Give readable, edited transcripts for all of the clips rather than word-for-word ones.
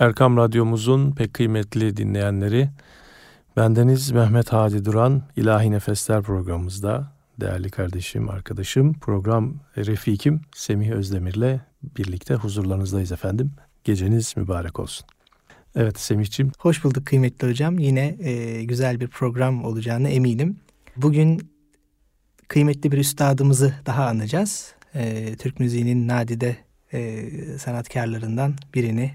Erkam Radyomuzun pek kıymetli dinleyenleri, bendeniz Mehmet Hadi Duran, İlahi Nefesler programımızda değerli kardeşim, arkadaşım, program refikim Semih Özdemir'le birlikte huzurlarınızdayız efendim. Geceniz mübarek olsun. Evet Semih'ciğim. Hoş bulduk kıymetli hocam. Yine güzel bir program olacağına eminim. Bugün kıymetli bir üstadımızı daha anacağız. Türk müziğinin nadide sanatkarlarından birini,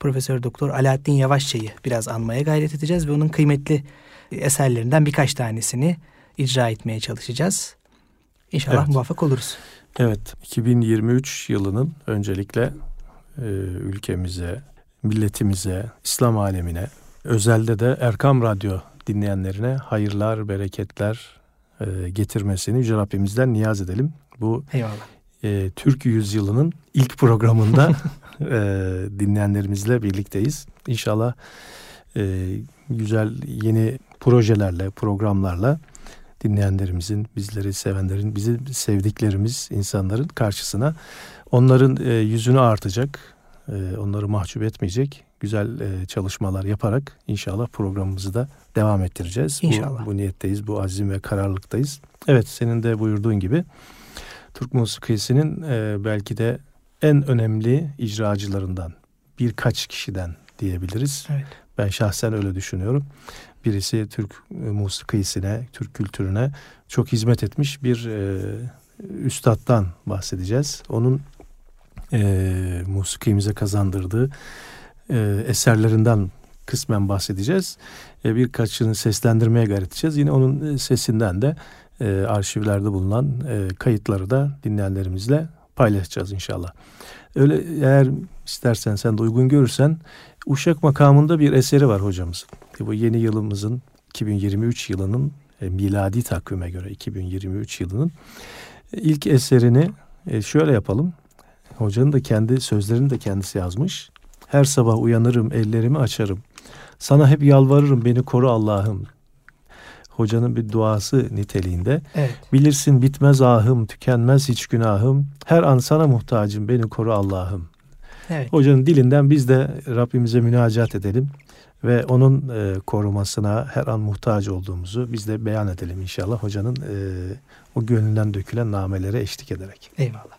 Profesör Doktor Alaaddin Yavaşça'yı biraz anmaya gayret edeceğiz ve onun kıymetli eserlerinden birkaç tanesini icra etmeye çalışacağız. İnşallah muvaffak oluruz. Evet, 2023 yılının öncelikle ülkemize, milletimize, İslam alemine, özelde de Erkam Radyo dinleyenlerine hayırlar, bereketler getirmesini Yüce Rabbimizden niyaz edelim. Bu Türk Yüzyılının ilk programında dinleyenlerimizle birlikteyiz. İnşallah güzel yeni projelerle, programlarla dinleyenlerimizin, bizleri sevenlerin, bizi sevdiklerimiz insanların karşısına onların yüzünü artacak, onları mahcup etmeyecek güzel çalışmalar yaparak inşallah programımızı da devam ettireceğiz. İnşallah. Bu niyetteyiz, bu azim ve kararlılıktayız. Evet, senin de buyurduğun gibi Türk musikisinin belki de en önemli icracılarından birkaç kişiden diyebiliriz. Evet. Ben şahsen öyle düşünüyorum. Birisi Türk musikisine, Türk kültürüne çok hizmet etmiş bir üstattan bahsedeceğiz. Onun musikimize kazandırdığı eserlerinden kısmen bahsedeceğiz. Birkaçını seslendirmeye gayret edeceğiz. Yine onun sesinden de arşivlerde bulunan kayıtları da dinleyenlerimizle paylaşacağız inşallah. Öyle, eğer istersen, sen de uygun görürsen, Uşak makamında bir eseri var hocamızın. Bu yeni yılımızın, 2023 yılının miladi takvime göre 2023 yılının ilk eserini şöyle yapalım. Hocanın da kendi sözlerini de kendisi yazmış. Her sabah uyanırım, ellerimi açarım. Sana hep yalvarırım, beni koru Allah'ım. Hocanın bir duası niteliğinde. Evet. Bilirsin bitmez ahım, tükenmez hiç günahım. Her an sana muhtacım, beni koru Allah'ım. Evet. Hocanın dilinden biz de Rabbimize münacat edelim ve onun korumasına her an muhtaç olduğumuzu biz de beyan edelim inşallah. Hocanın o gönlünden dökülen namelere eşlik ederek. Eyvallah.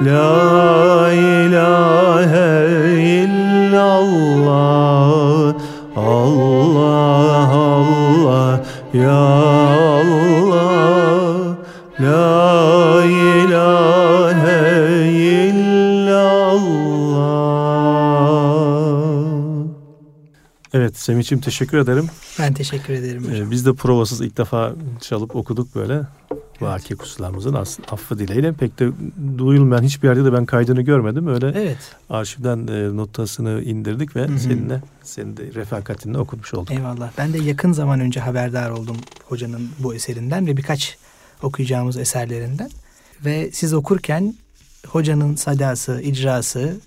La ilahe illallah. Allah, Allah, Allah, ya Allah, la ilahe illallah. Evet Semih'ciğim, teşekkür ederim. Ben teşekkür ederim hocam. Biz de provasız ilk defa çalıp okuduk böyle. Vaki kusurlarımızın affı dileğiyle, pek de duyulmayan, hiçbir yerde de ben kaydını görmedim. Öyle arşivden notasını indirdik ve senin de refakatinle okumuş olduk. Eyvallah. Ben de yakın zaman önce haberdar oldum hocanın bu eserinden ve birkaç okuyacağımız eserlerinden. Ve siz okurken hocanın sadası, icrası,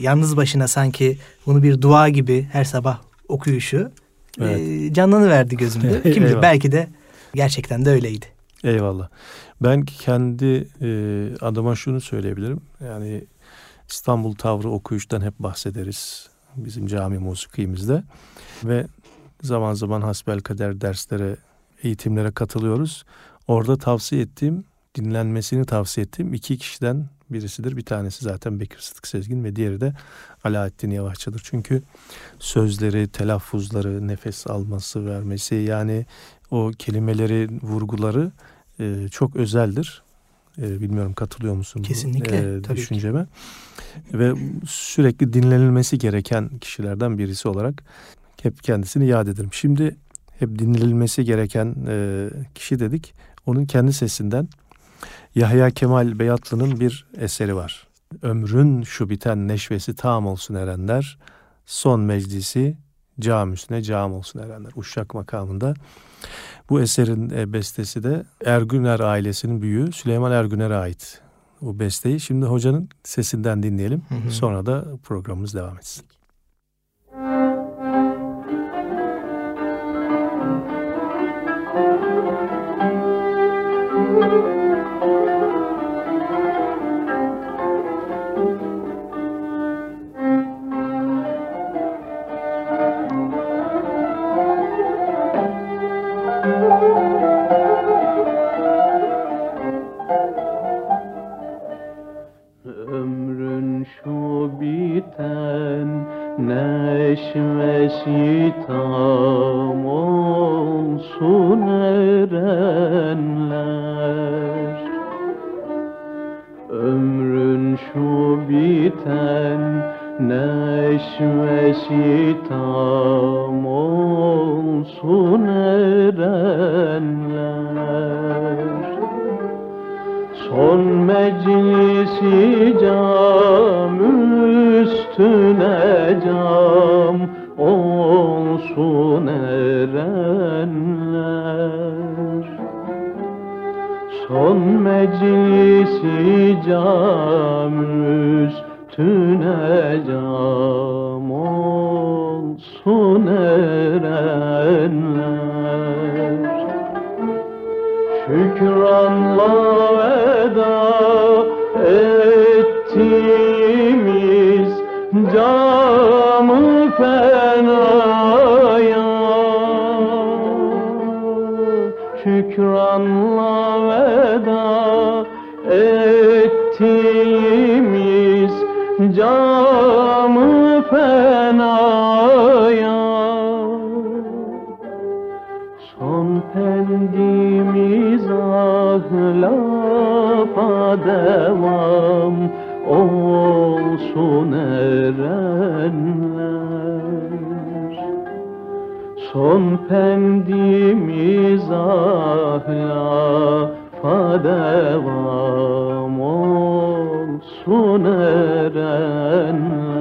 yalnız başına sanki bunu bir dua gibi her sabah okuyuşu canlanıverdi gözümde. Kim bilir, belki de gerçekten de öyleydi. Eyvallah. Ben kendi adıma şunu söyleyebilirim. Yani İstanbul tavrı okuyuştan hep bahsederiz bizim cami musikimizde. Ve zaman zaman hasbelkader derslere, eğitimlere katılıyoruz. Orada tavsiye ettiğim, dinlenmesini tavsiye ettiğim iki kişiden birisidir. Bir tanesi zaten Bekir Sıtkı Sezgin ve diğeri de Alaaddin Yavaşça'dır. Çünkü sözleri, telaffuzları, nefes alması, vermesi, yani o kelimeleri, vurguları çok özeldir. Bilmiyorum katılıyor musun? Kesinlikle, tabii düşünceme ki. Ve sürekli dinlenilmesi gereken kişilerden birisi olarak hep kendisini yad ederim. Şimdi hep dinlenilmesi gereken kişi dedik. Onun kendi sesinden Yahya Kemal Beyatlı'nın bir eseri var. Ömrün şu biten neşvesi tam olsun erenler, son meclisi cam üstüne cam olsun erenler. Uşak makamında. Bu eserin bestesi de Ergüner ailesinin büyüğü Süleyman Ergüner'e ait. Bu besteyi şimdi hocanın sesinden dinleyelim. Sonra da programımız devam etsin. Neşvesi tam olsun erenler, ömrün şu biten neşvesi tam olsun erenler, son meclisi cam üstüne cam olsun erenler, son meclisi cam üstüne cam olsun erenler, şükranla veda ettiğimiz camı fenaya, şükranla veda ettiğimiz camı fenaya, son pendimiz ahlaka devam olsun erenler, son pendimiz ahlafa devam olsun erenler.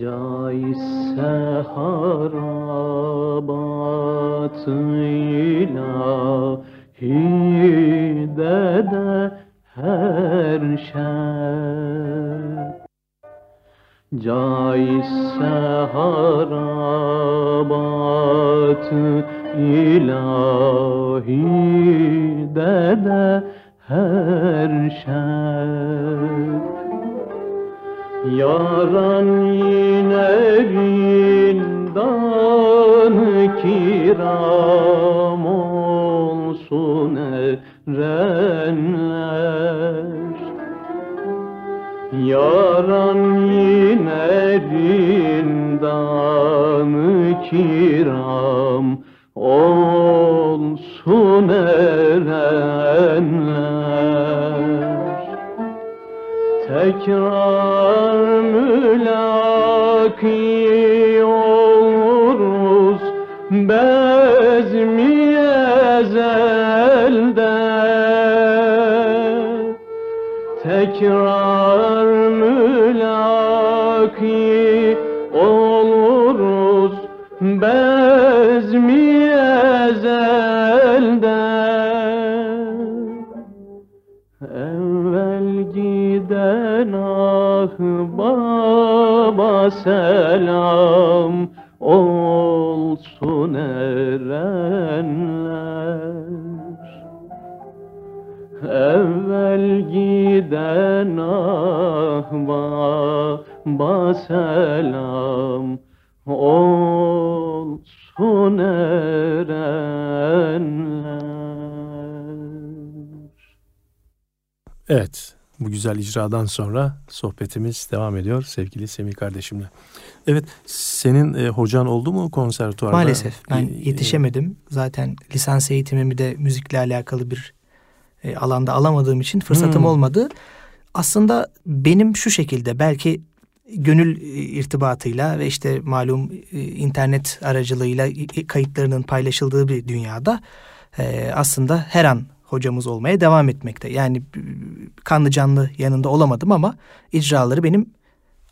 Caizse haraba hayatı ilahi dede her şey. Yaran yine bindan kiram olsun erenler. Yaran yine bindan kiram olsun erenler. Tekrar mülaki oluruz bezmi ezelde. Tekrar mülaki oluruz bezmi ezelde. Ah baba selam olsun erenler. Evvel giden ah baba selam olsun erenler. Evet. Bu güzel icradan sonra sohbetimiz devam ediyor sevgili Semih kardeşimle. Evet, senin hocan oldu mu konservatuvarda? Maalesef ben yetişemedim. Zaten lisans eğitimimi de müzikle alakalı bir alanda alamadığım için fırsatım olmadı. Aslında benim şu şekilde, belki gönül irtibatıyla ve işte malum internet aracılığıyla kayıtlarının paylaşıldığı bir dünyada aslında her an hocamız olmaya devam etmekte. Yani kanlı canlı yanında olamadım ama icraları benim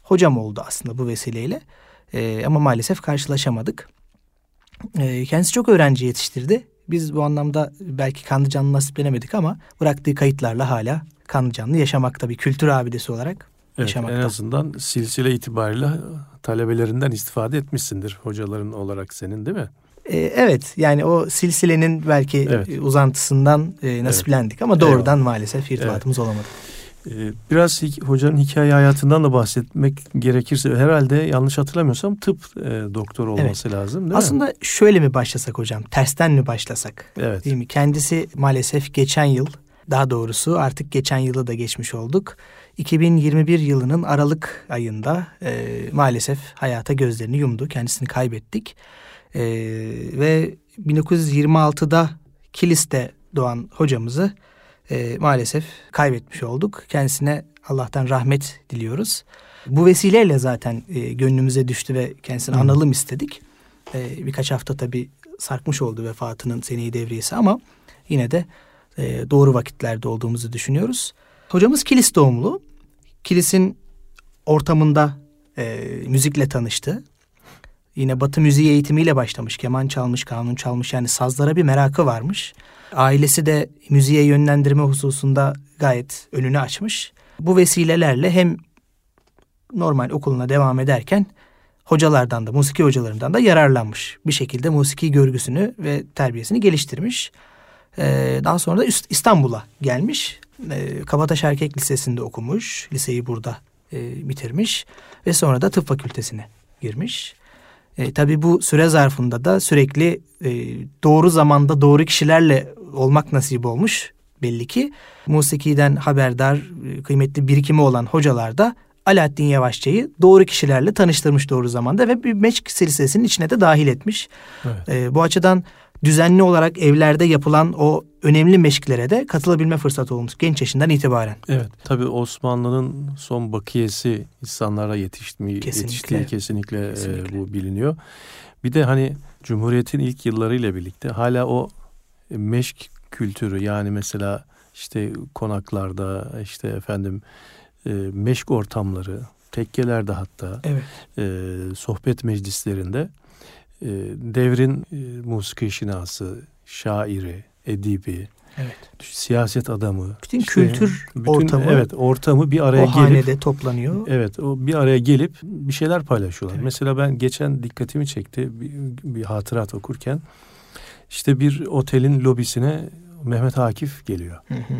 hocam oldu aslında bu vesileyle. Ama maalesef karşılaşamadık. Kendisi çok öğrenci yetiştirdi. Biz bu anlamda belki kanlı canlı nasiplenemedik ama bıraktığı kayıtlarla hala kanlı canlı yaşamakta, bir kültür abidesi olarak evet, yaşamakta. En azından silsile itibariyle talebelerinden istifade etmişsindir hocaların olarak senin, değil mi? Evet, yani o silsilenin belki uzantısından nasiplendik ama doğrudan maalesef irtibatımız olamadı. Biraz hocanın hikaye hayatından da bahsetmek gerekirse, herhalde yanlış hatırlamıyorsam tıp doktoru olması lazım, değil aslında mi? Aslında şöyle mi başlasak hocam, tersten mi başlasak? Evet. Değil mi? Kendisi maalesef geçen yıl, daha doğrusu artık geçen yılı da geçmiş olduk, 2021 yılının Aralık ayında maalesef hayata gözlerini yumdu, kendisini kaybettik. Ve 1926'da Kilis'te doğan hocamızı maalesef kaybetmiş olduk. Kendisine Allah'tan rahmet diliyoruz. Bu vesileyle zaten gönlümüze düştü ve kendisini analım istedik. Birkaç hafta tabii sarkmış oldu vefatının seneyi devriyesi ama yine de doğru vakitlerde olduğumuzu düşünüyoruz. Hocamız Kilis doğumlu. Kilis'in ortamında müzikle tanıştı. Yine Batı müziği eğitimiyle başlamış. Keman çalmış, kanun çalmış. Yani sazlara bir merakı varmış. Ailesi de müziğe yönlendirme hususunda gayet önünü açmış. Bu vesilelerle hem normal okuluna devam ederken hocalardan da, musiki hocalarından da yararlanmış. Bir şekilde musiki görgüsünü ve terbiyesini geliştirmiş. Daha sonra da İstanbul'a gelmiş. Kabataş Erkek Lisesi'nde okumuş. Liseyi burada bitirmiş. Ve sonra da tıp fakültesine girmiş. Tabii bu süre zarfında da sürekli doğru zamanda doğru kişilerle olmak nasip olmuş belli ki. Musiki'den haberdar, kıymetli birikimi olan hocalar da Alaaddin Yavaşça'yı doğru kişilerle tanıştırmış doğru zamanda ve bir Meşk Silsilesi'nin içine de dahil etmiş. Evet. Bu açıdan düzenli olarak evlerde yapılan o önemli meşklere de katılabilme fırsatı olmuş genç yaşından itibaren. Evet, tabii Osmanlı'nın son bakiyesi insanlara yetiştiği kesinlikle bu biliniyor. Bir de hani Cumhuriyet'in ilk yıllarıyla birlikte hala o meşk kültürü, yani mesela işte konaklarda, işte efendim meşk ortamları, tekkelerde, hatta sohbet meclislerinde devrin musiki şinası, şairi, edibi, siyaset adamı, bütün kültür ortamı, ortamı bir araya gelip o hanede toplanıyor. Evet, o bir araya gelip bir şeyler paylaşıyorlar. Evet. Mesela ben geçen dikkatimi çekti bir hatırat okurken, işte bir otelin lobisine Mehmet Akif geliyor. Hı hı.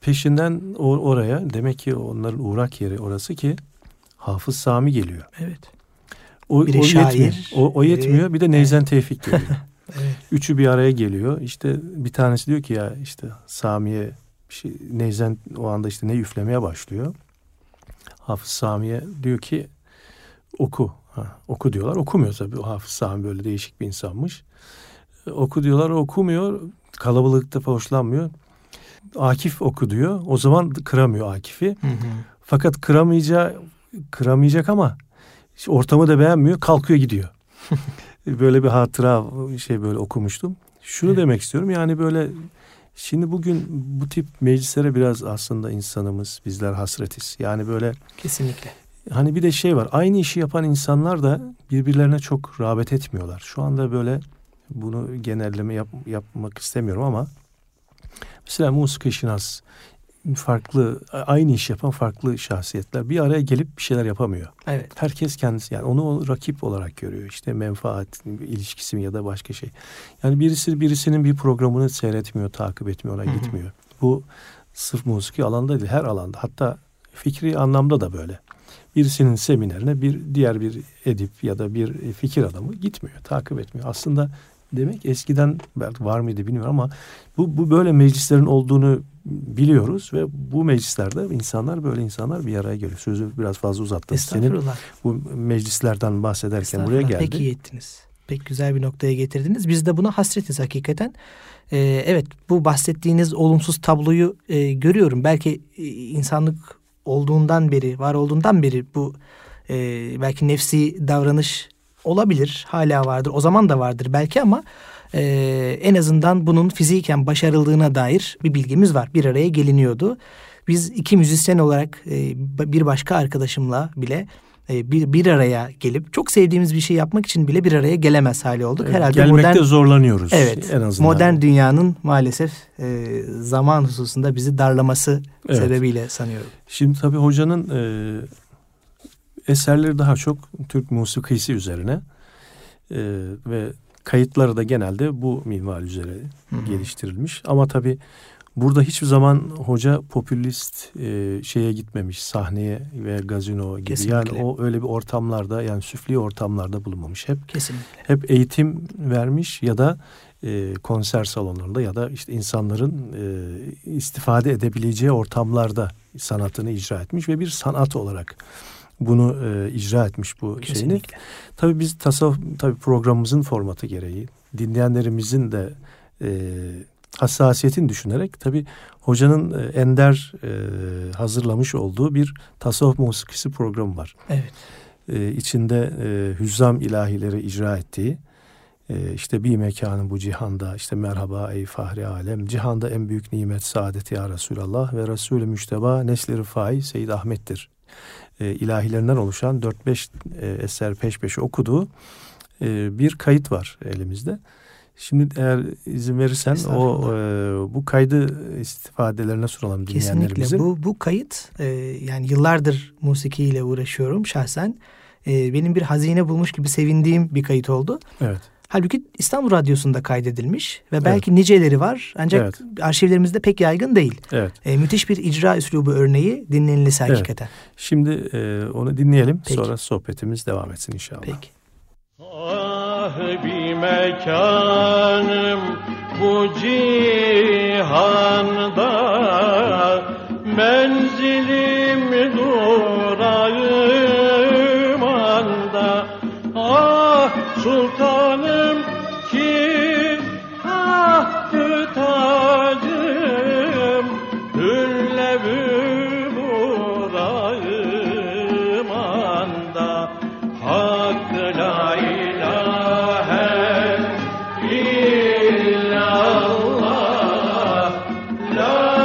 Peşinden oraya, demek ki onların uğrak yeri orası ki Hafız Sami geliyor. Evet. O şair, yetmiyor. O yetmiyor. Bir de Neyzen Tevfik geliyor. Evet. Üçü bir araya geliyor. İşte bir tanesi diyor ki ya işte Sami'ye Neyzen o anda işte ne üflemeye başlıyor. Hafız Sami'ye diyor ki oku. Oku diyorlar. Okumuyor tabii. O Hafız Sami böyle değişik bir insanmış. Oku diyorlar. Okumuyor. Kalabalıkta hoşlanmıyor. Akif oku diyor. O zaman kıramıyor Akif'i. Hı hı. Fakat kıramayacak ama ortamı da beğenmiyor. Kalkıyor gidiyor. Böyle bir hatıra böyle okumuştum. Şunu demek istiyorum. Yani böyle şimdi bugün bu tip meclislere biraz aslında insanımız, bizler hasretiz. Yani böyle kesinlikle. Hani bir de var. Aynı işi yapan insanlar da birbirlerine çok rağbet etmiyorlar. Şu anda böyle bunu genelleme yapmak istemiyorum ama mesela musikişinas farklı, aynı iş yapan farklı şahsiyetler bir araya gelip bir şeyler yapamıyor. Evet. Herkes kendisi, yani onu rakip olarak görüyor. İşte menfaat ilişkisi mi ya da başka şey. Yani birisinin bir programını seyretmiyor, takip etmiyor, ona gitmiyor. Bu sırf musiki alanda değil, her alanda. Hatta fikri anlamda da böyle. Birisinin seminerine diğer bir edip ya da bir fikir adamı gitmiyor, takip etmiyor. Aslında demek eskiden belki var mıydı bilmiyorum ama bu böyle meclislerin olduğunu biliyoruz ve bu meclislerde insanlar bir araya geliyor. Sözü biraz fazla uzattım. Estağfurullah. Senin bu meclislerden bahsederken buraya geldi. Pek iyi ettiniz. Pek güzel bir noktaya getirdiniz. Biz de buna hasretiz hakikaten. Evet, bu bahsettiğiniz olumsuz tabloyu görüyorum. Belki insanlık olduğundan beri, var olduğundan beri bu belki nefsi davranış olabilir. Hala vardır. O zaman da vardır belki ama en azından bunun fiziken başarıldığına dair bir bilgimiz var. Bir araya geliniyordu. Biz iki müzisyen olarak bir başka arkadaşımla bile bir araya gelip çok sevdiğimiz bir şey yapmak için bile bir araya gelemez hali olduk. Herhalde gelmekte zorlanıyoruz. Evet. En azından. Modern dünyanın maalesef zaman hususunda bizi darlaması sebebiyle sanıyorum. Şimdi tabii hocanın eserleri daha çok Türk musikisi üzerine ve kayıtları da genelde bu minval üzere geliştirilmiş. Ama tabii burada hiçbir zaman hoca popülist şeye gitmemiş, sahneye ve gazino gibi. Kesinlikle. Yani o öyle bir ortamlarda, yani süfli ortamlarda bulunmamış hep. Kesinlikle. Hep eğitim vermiş ya da konser salonlarında ya da işte insanların istifade edebileceği ortamlarda sanatını icra etmiş ve bir sanat olarak bunu icra etmiş bu şeyini. Tabii biz tabii programımızın formatı gereği, dinleyenlerimizin de hassasiyetini düşünerek tabii hocanın ender hazırlamış olduğu bir tasavvuf musikisi programı var. Evet. İçinde Hüzzam ilahileri icra ettiği, işte bir mekanın bu cihanda, işte merhaba ey fahri alem, cihanda en büyük nimet saadeti ya Resulallah ve Resul-i Müşteba nesli rıfai Seyyid Ahmet'tir ilahilerinden oluşan 4-5 eser peş peşe okuduğu bir kayıt var elimizde. Şimdi eğer izin verirsen bu kaydı istifadelerine sunalım dinleyenlerimizi. Kesinlikle bu kayıt, yani yıllardır musikiyle uğraşıyorum şahsen. Benim bir hazine bulmuş gibi sevindiğim bir kayıt oldu. Evet. Halbuki İstanbul Radyosu'nda kaydedilmiş ve belki niceleri var ancak arşivlerimizde pek yaygın değil. Evet. Müthiş bir icra üslubu örneği, dinlenilmesi hakikaten. Evet. Şimdi onu dinleyelim. Peki. Sonra sohbetimiz devam etsin inşallah. Peki. Ah bir mekanım bu cihanda, menzilim durağım anda, ah sultanım. No!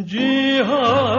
Cihanda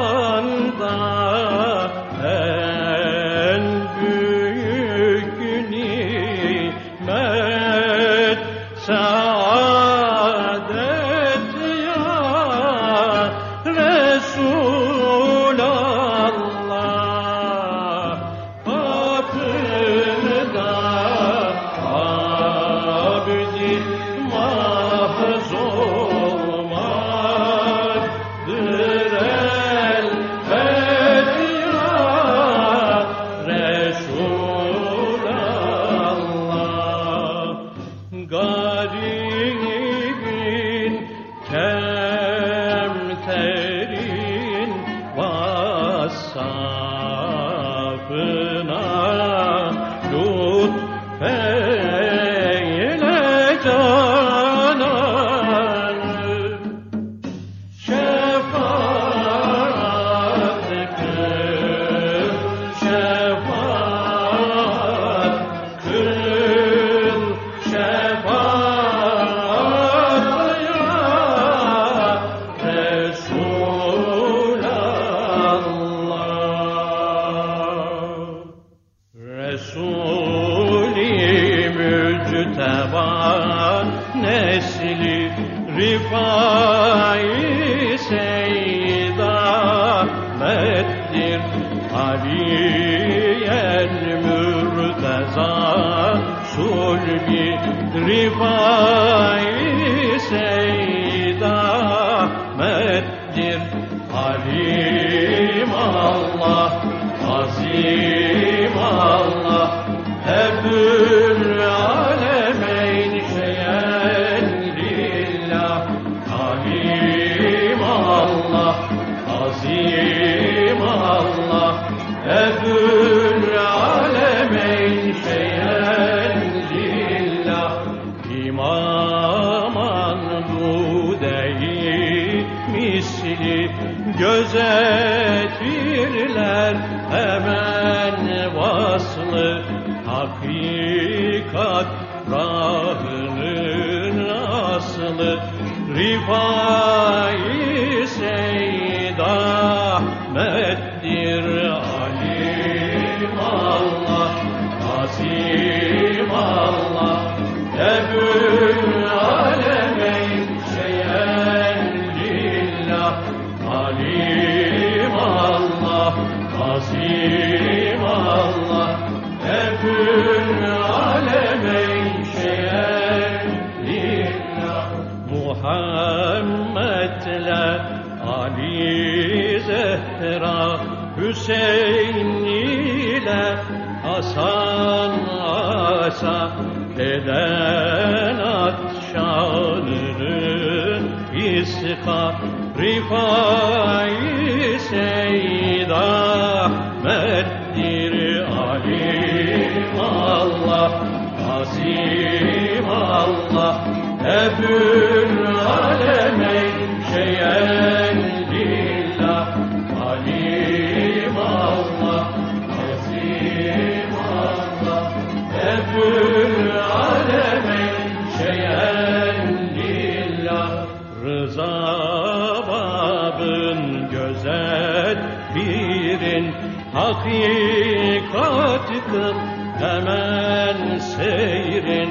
Ali el mürteza sulbi rifai seyda meddir halim Allah azim Allah ebül alemeyn şeyen lillah halim Allah azim Allah ebül alemeyn şeyen lillah imaman bu değil misli gözetirler hemen vaslı hakikat rahının aslı rifai seyda meddir alim Allah azim Allah ebül alemeyn şeyen lillah alim Allah azim Allah ebül alemeyn şeyen lillah Muhammed'le Ali Zehra Hüseyin ile Hasan Asa eden atşanının İsha Rifai Seyda Meddir Alim Allah Azim Allah Ebül Alemeyn Şeyen Lillah Alim Allah Azim Allah Ebül Alemeyn Şeyen Lillah Rıza Gözet birin hakikat kıl hemen seyrin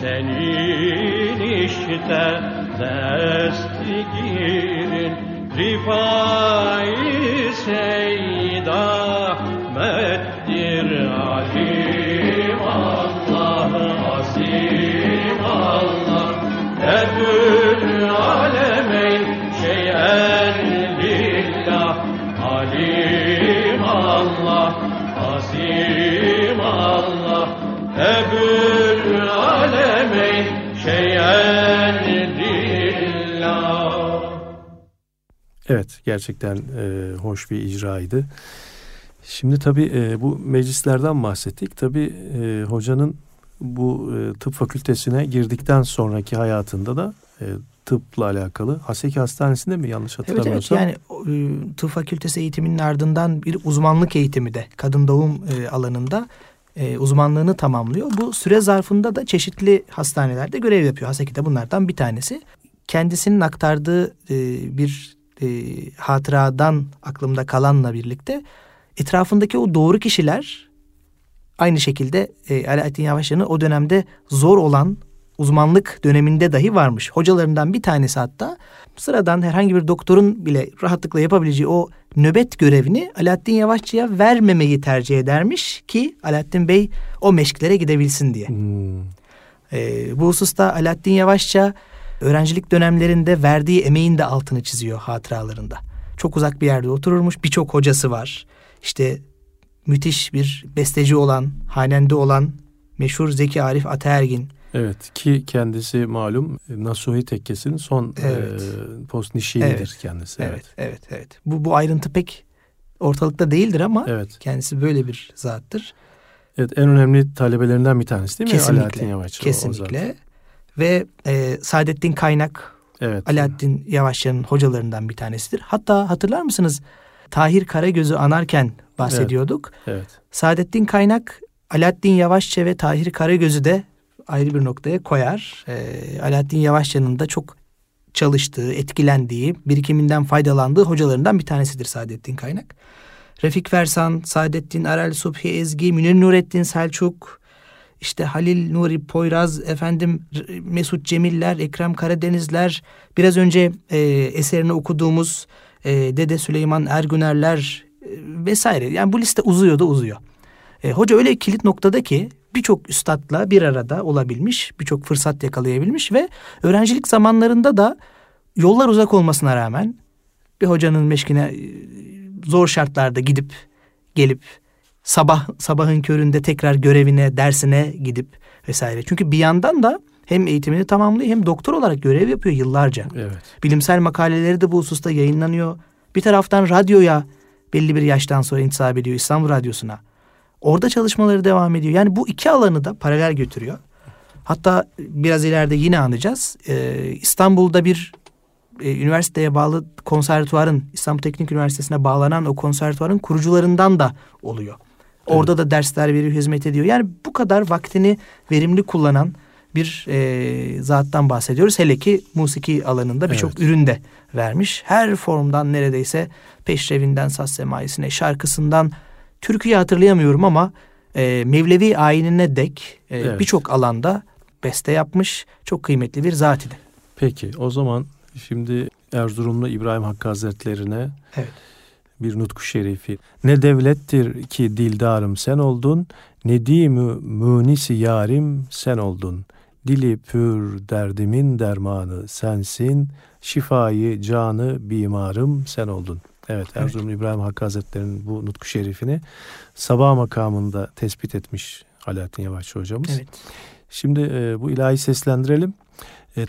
senin işte destigirin rifai seyda meddir alim Allah azim Allah ebül alemeyn şeyen Alim Allah, Azim Allah, Ebül Alemeyn, Şeyen Lillah. Evet, gerçekten hoş bir icraydı. Şimdi tabii bu meclislerden bahsettik. Tabii hocanın bu tıp fakültesine girdikten sonraki hayatında da tıpla alakalı. Haseki Hastanesi'nde mi yanlış hatırlamıyorsam? Evet, yani tıp fakültesi eğitiminin ardından bir uzmanlık eğitimi de kadın doğum alanında uzmanlığını tamamlıyor. Bu süre zarfında da çeşitli hastanelerde görev yapıyor. Haseki de bunlardan bir tanesi. Kendisinin aktardığı bir hatıradan aklımda kalanla birlikte etrafındaki o doğru kişiler aynı şekilde Alaaddin Yavaşça'nın o dönemde zor olan uzmanlık döneminde dahi varmış. Hocalarından bir tanesi hatta sıradan herhangi bir doktorun bile rahatlıkla yapabileceği o nöbet görevini Alaaddin Yavaşça'ya vermemeyi tercih edermiş ki Alaaddin Bey o meşklere gidebilsin diye. Bu hususta Alaaddin Yavaşça öğrencilik dönemlerinde verdiği emeğin de altını çiziyor hatıralarında. Çok uzak bir yerde otururmuş, birçok hocası var. İşte müthiş bir besteci olan, hanende olan meşhur Zeki Arif Ataergin. Evet ki kendisi malum Nasuhi Tekkesi'nin son postnişinidir kendisi. Evet. Bu ayrıntı pek ortalıkta değildir ama kendisi böyle bir zattır. Evet, en önemli talebelerinden bir tanesi değil mi? Alaaddin Yavaşça. Kesinlikle. Ve Saadettin Kaynak Alaaddin Yavaşça'nın hocalarından bir tanesidir. Hatta hatırlar mısınız? Tahir Karagöz'ü anarken bahsediyorduk. Evet. Saadettin Kaynak Alaaddin Yavaşça ve Tahir Karagöz'ü de ayrı bir noktaya koyar. Alaaddin Yavaşça'nın da çok çalıştığı, etkilendiği, birikiminden faydalandığı hocalarından bir tanesidir Saadettin Kaynak. Refik Versan, Saadettin Arel, Subhi Ezgi, Münir Nurettin Selçuk, işte Halil Nuri Poyraz, Mesut Cemiller, Ekrem Karadenizler, biraz önce eserini okuduğumuz Dede Süleyman Ergünerler, vesaire. Yani bu liste uzuyor da uzuyor. Hoca öyle kilit noktada ki birçok üstadla bir arada olabilmiş, birçok fırsat yakalayabilmiş ve öğrencilik zamanlarında da yollar uzak olmasına rağmen bir hocanın meşkine zor şartlarda gidip gelip sabahın köründe tekrar görevine, dersine gidip vesaire. Çünkü bir yandan da hem eğitimini tamamlıyor hem doktor olarak görev yapıyor yıllarca. Evet. Bilimsel makaleleri de bu hususta yayınlanıyor. Bir taraftan radyoya belli bir yaştan sonra intisap ediyor, İstanbul Radyosu'na. Orada çalışmaları devam ediyor. Yani bu iki alanı da paralel götürüyor. Hatta biraz ileride yine anacağız. İstanbul'da bir üniversiteye bağlı konservatuvarın, İstanbul Teknik Üniversitesi'ne bağlanan o konservatuvarın kurucularından da oluyor. Evet. Orada da dersler veriyor, hizmet ediyor. Yani bu kadar vaktini verimli kullanan bir zattan bahsediyoruz. Hele ki musiki alanında birçok üründe vermiş. Her formdan neredeyse, peşrevinden saz semaisine, şarkısından türküyü hatırlayamıyorum ama Mevlevi ayinine dek birçok alanda beste yapmış. Çok kıymetli bir zat idi. Peki o zaman şimdi Erzurumlu İbrahim Hakkı Hazretlerine bir nutku şerifi. Ne devlettir ki dildarım sen oldun, ne dîmü mûnisi yârim sen oldun. Dili pür derdimin dermanı sensin, şifayı canı bimarım sen oldun. Evet, Erzurumlu İbrahim Hakkı Hazretleri'nin bu nutku şerifini Sabah makamında tespit etmiş Alaaddin Yavaşça hocamız. Evet. Şimdi bu ilahi seslendirelim.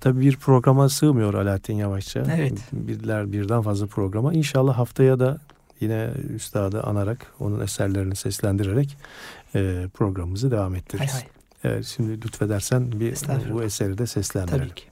Tabii bir programa sığmıyor Alaaddin Yavaşça. Evet. Birden fazla programa. İnşallah haftaya da yine üstadı anarak, onun eserlerini seslendirerek programımızı devam ettiririz. Hay hay. Evet, şimdi lütfedersen bir bu eseri de seslendirelim. Tabii ki.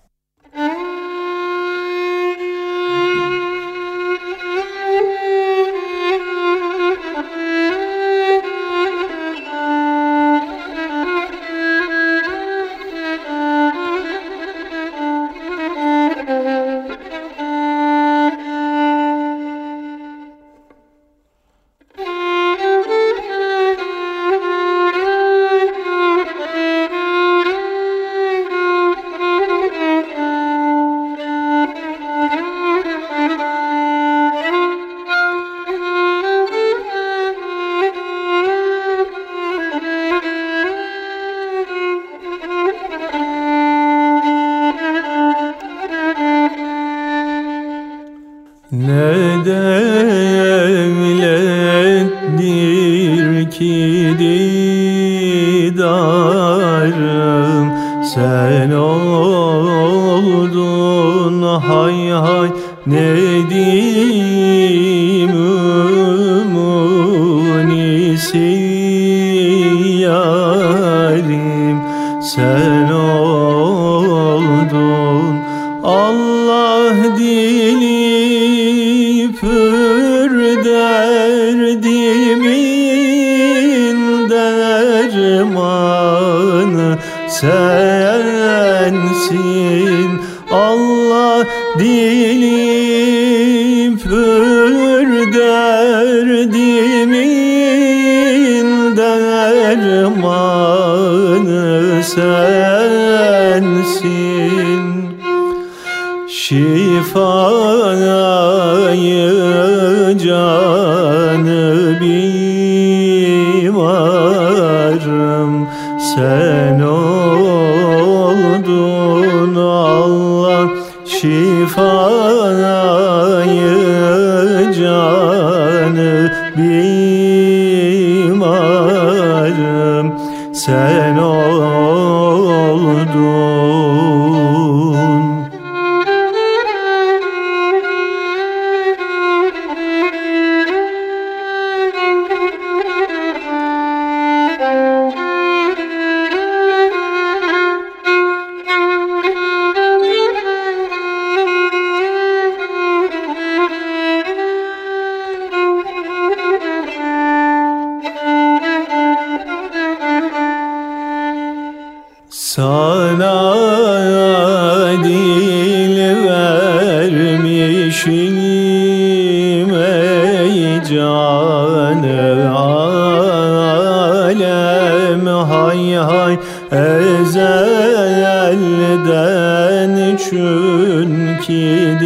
Çünkü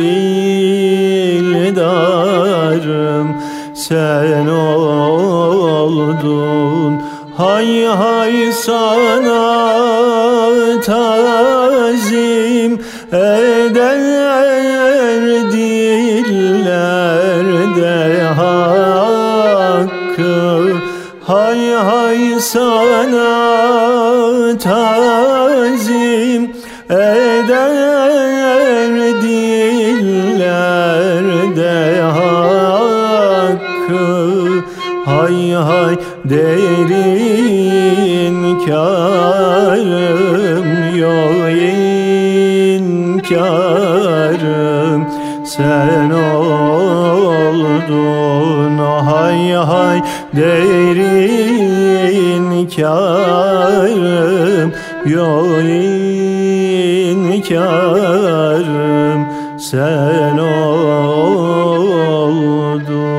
dildarım sen oldun. Hay hay sana tazim eder dillerde hakkı. Hay hay sana tazim eder dillerde hakkı. Hay hay derin kârım, yo inkârım, sen oldun. Hay hay derin kârım, yo inkârım, sen oldun.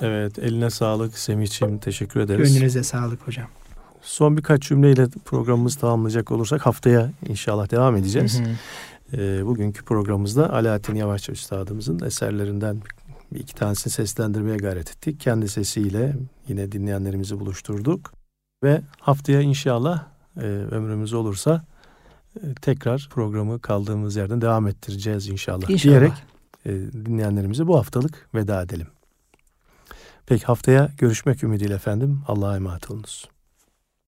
Evet, eline sağlık Semih'ciğim, teşekkür ederiz. Gönlünüze sağlık hocam. Son birkaç cümleyle programımızı tamamlayacak olursak haftaya inşallah devam edeceğiz. Bugünkü programımızda Alaaddin Yavaşça üstadımızın eserlerinden bir iki tanesini seslendirmeye gayret ettik. Kendi sesiyle yine dinleyenlerimizi buluşturduk. Ve haftaya inşallah ömrümüz olursa tekrar programı kaldığımız yerden devam ettireceğiz inşallah. Diyerek dinleyenlerimize bu haftalık veda edelim. Peki, haftaya görüşmek ümidiyle efendim. Allah'a emanet olunuz.